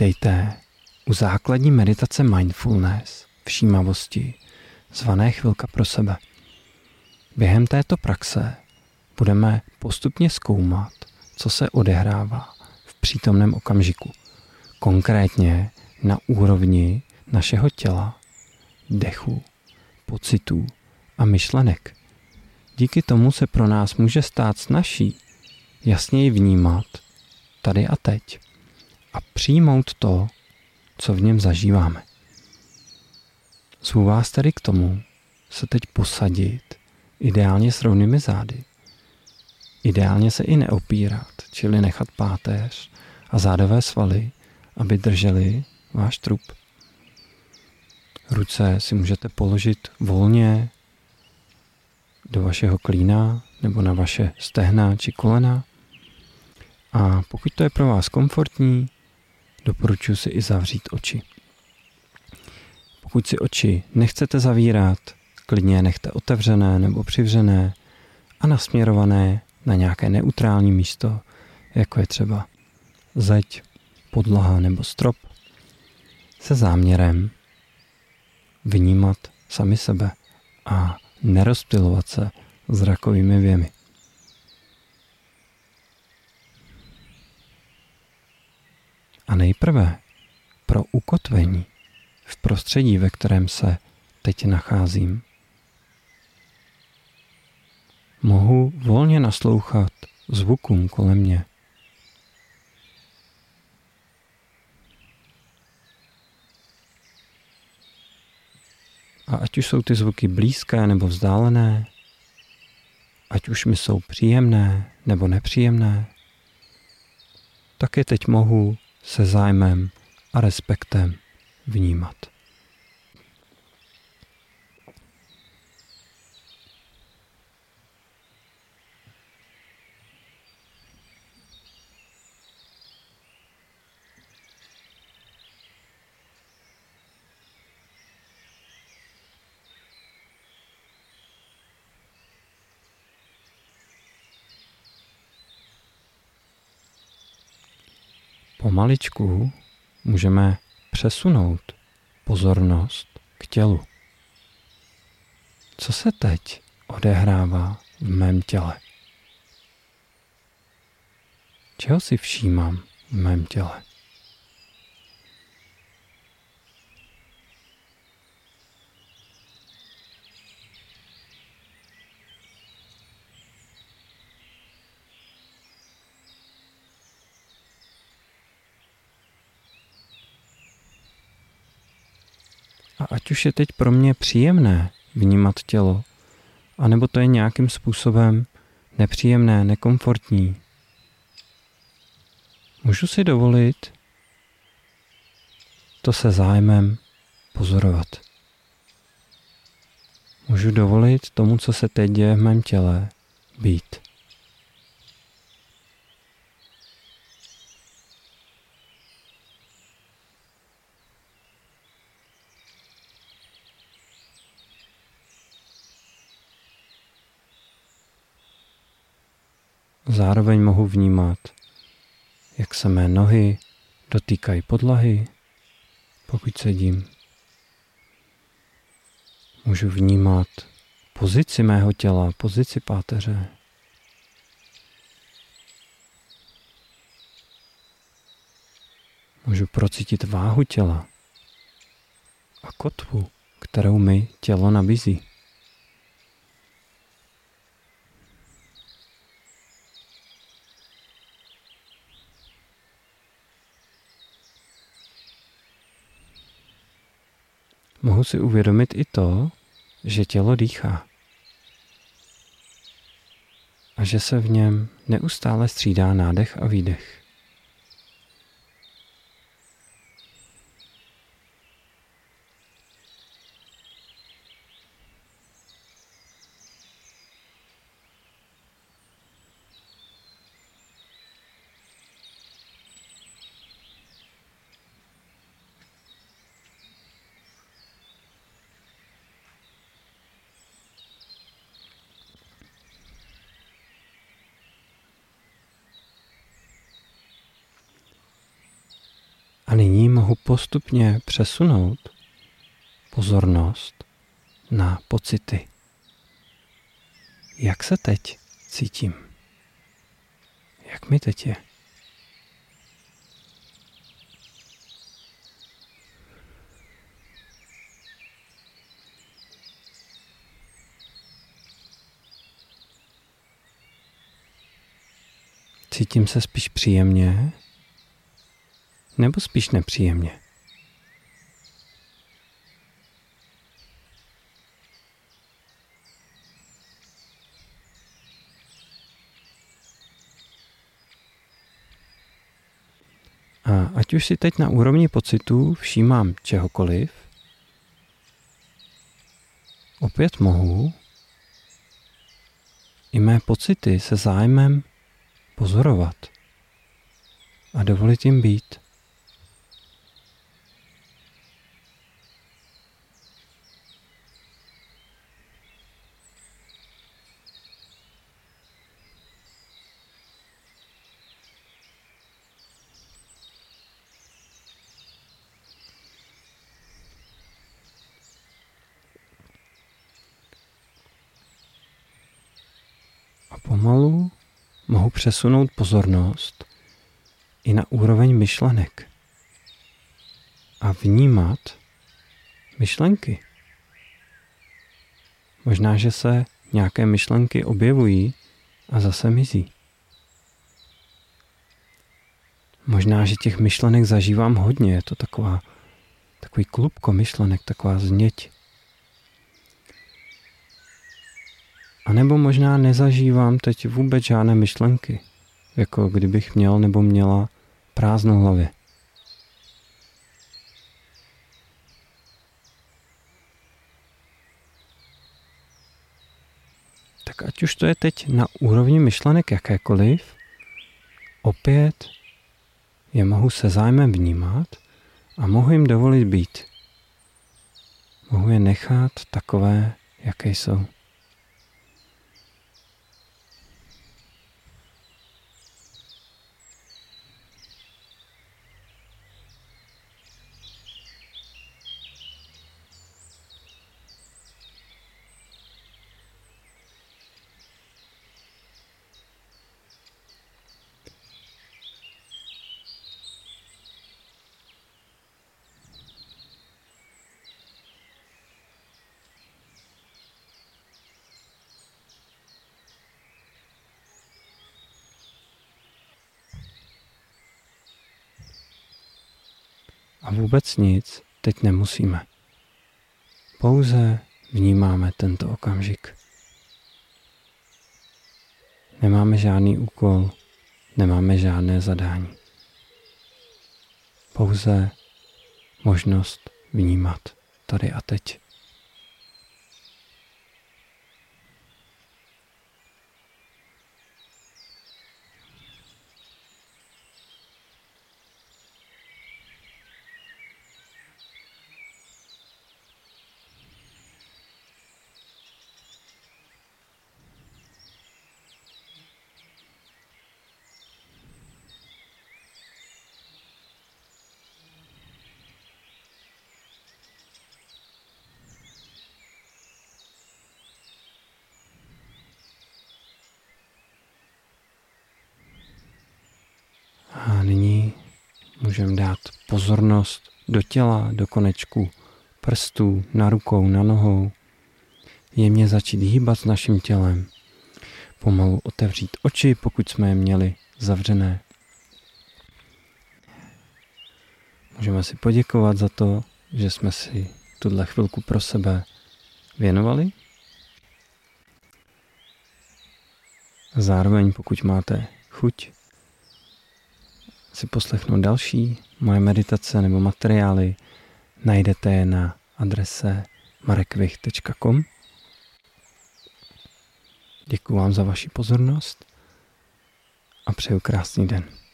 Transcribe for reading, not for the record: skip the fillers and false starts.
Vítejte u základní meditace mindfulness, všímavosti, zvané chvilka pro sebe. Během této praxe budeme postupně zkoumat, co se odehrává v přítomném okamžiku, konkrétně na úrovni našeho těla, dechu, pocitů a myšlenek. Díky tomu se pro nás může stát snazší jasněji vnímat tady a teď a přijmout to, co v něm zažíváme. Zvu vás tedy k tomu se teď posadit ideálně s rovnými zády. Ideálně se i neopírat, čili nechat páteř a zádové svaly, aby drželi váš trup. Ruce si můžete položit volně do vašeho klína nebo na vaše stehna či kolena. A pokud to je pro vás komfortní, doporučuji si i zavřít oči. Pokud si oči nechcete zavírat, klidně nechte otevřené nebo přivřené a nasměrované na nějaké neutrální místo, jako je třeba zeď, podlaha nebo strop, se záměrem vnímat sami sebe a nerozptylovat se zrakovými vjemy. A nejprve pro ukotvení v prostředí, ve kterém se teď nacházím, mohu volně naslouchat zvukům kolem mě. A ať už jsou ty zvuky blízké nebo vzdálené, ať už mi jsou příjemné nebo nepříjemné, tak je teď mohu se zájmem a respektem vnímat. Pomaličku můžeme přesunout pozornost k tělu. Co se teď odehrává v mém těle? Čeho si všímám v mém těle? A ať už je teď pro mě příjemné vnímat tělo, anebo to je nějakým způsobem nepříjemné, nekomfortní, můžu si dovolit to se zájmem pozorovat. Můžu dovolit tomu, co se teď děje v mém těle, být. Zároveň mohu vnímat, jak se mé nohy dotýkají podlahy, pokud sedím. Můžu vnímat pozici mého těla, pozici páteře. Můžu procítit váhu těla a kotvu, kterou mi tělo nabízí. Mohu si uvědomit i to, že tělo dýchá a že se v něm neustále střídá nádech a výdech. nyní mohu postupně přesunout pozornost na pocity. Jak se teď cítím? Jak mi teď je? Cítím se spíš příjemně, nebo spíš nepříjemně? A ať už si teď na úrovni pocitů všímám čehokoliv, opět mohu i mé pocity se zájmem pozorovat a dovolit jim být. A pomalu mohu přesunout pozornost i na úroveň myšlenek a vnímat myšlenky. Možná, že se nějaké myšlenky objevují a zase mizí. Možná, že těch myšlenek zažívám hodně, je to takový klubko myšlenek, taková změť. A nebo možná nezažívám teď vůbec žádné myšlenky, jako kdybych měl nebo měla prázdnou hlavě. Tak ať už to je teď na úrovni myšlenek jakékoliv, opět je mohu se zájmem vnímat a mohu jim dovolit být. Mohu je nechat takové, jaké jsou. A vůbec nic teď nemusíme. Pouze vnímáme tento okamžik. Nemáme žádný úkol, nemáme žádné zadání. Pouze možnost vnímat tady a teď. Můžeme dát pozornost do těla, do konečků prstů, na rukou, na nohou. Jemně začít hýbat s naším tělem. Pomalu otevřít oči, pokud jsme je měli zavřené. Můžeme si poděkovat za to, že jsme si tuhle chvilku pro sebe věnovali. Zároveň, pokud máte chuť, si poslechnout další moje meditace nebo materiály, najdete je na adrese marekvich.com. Děkuji vám za vaši pozornost a přeju krásný den.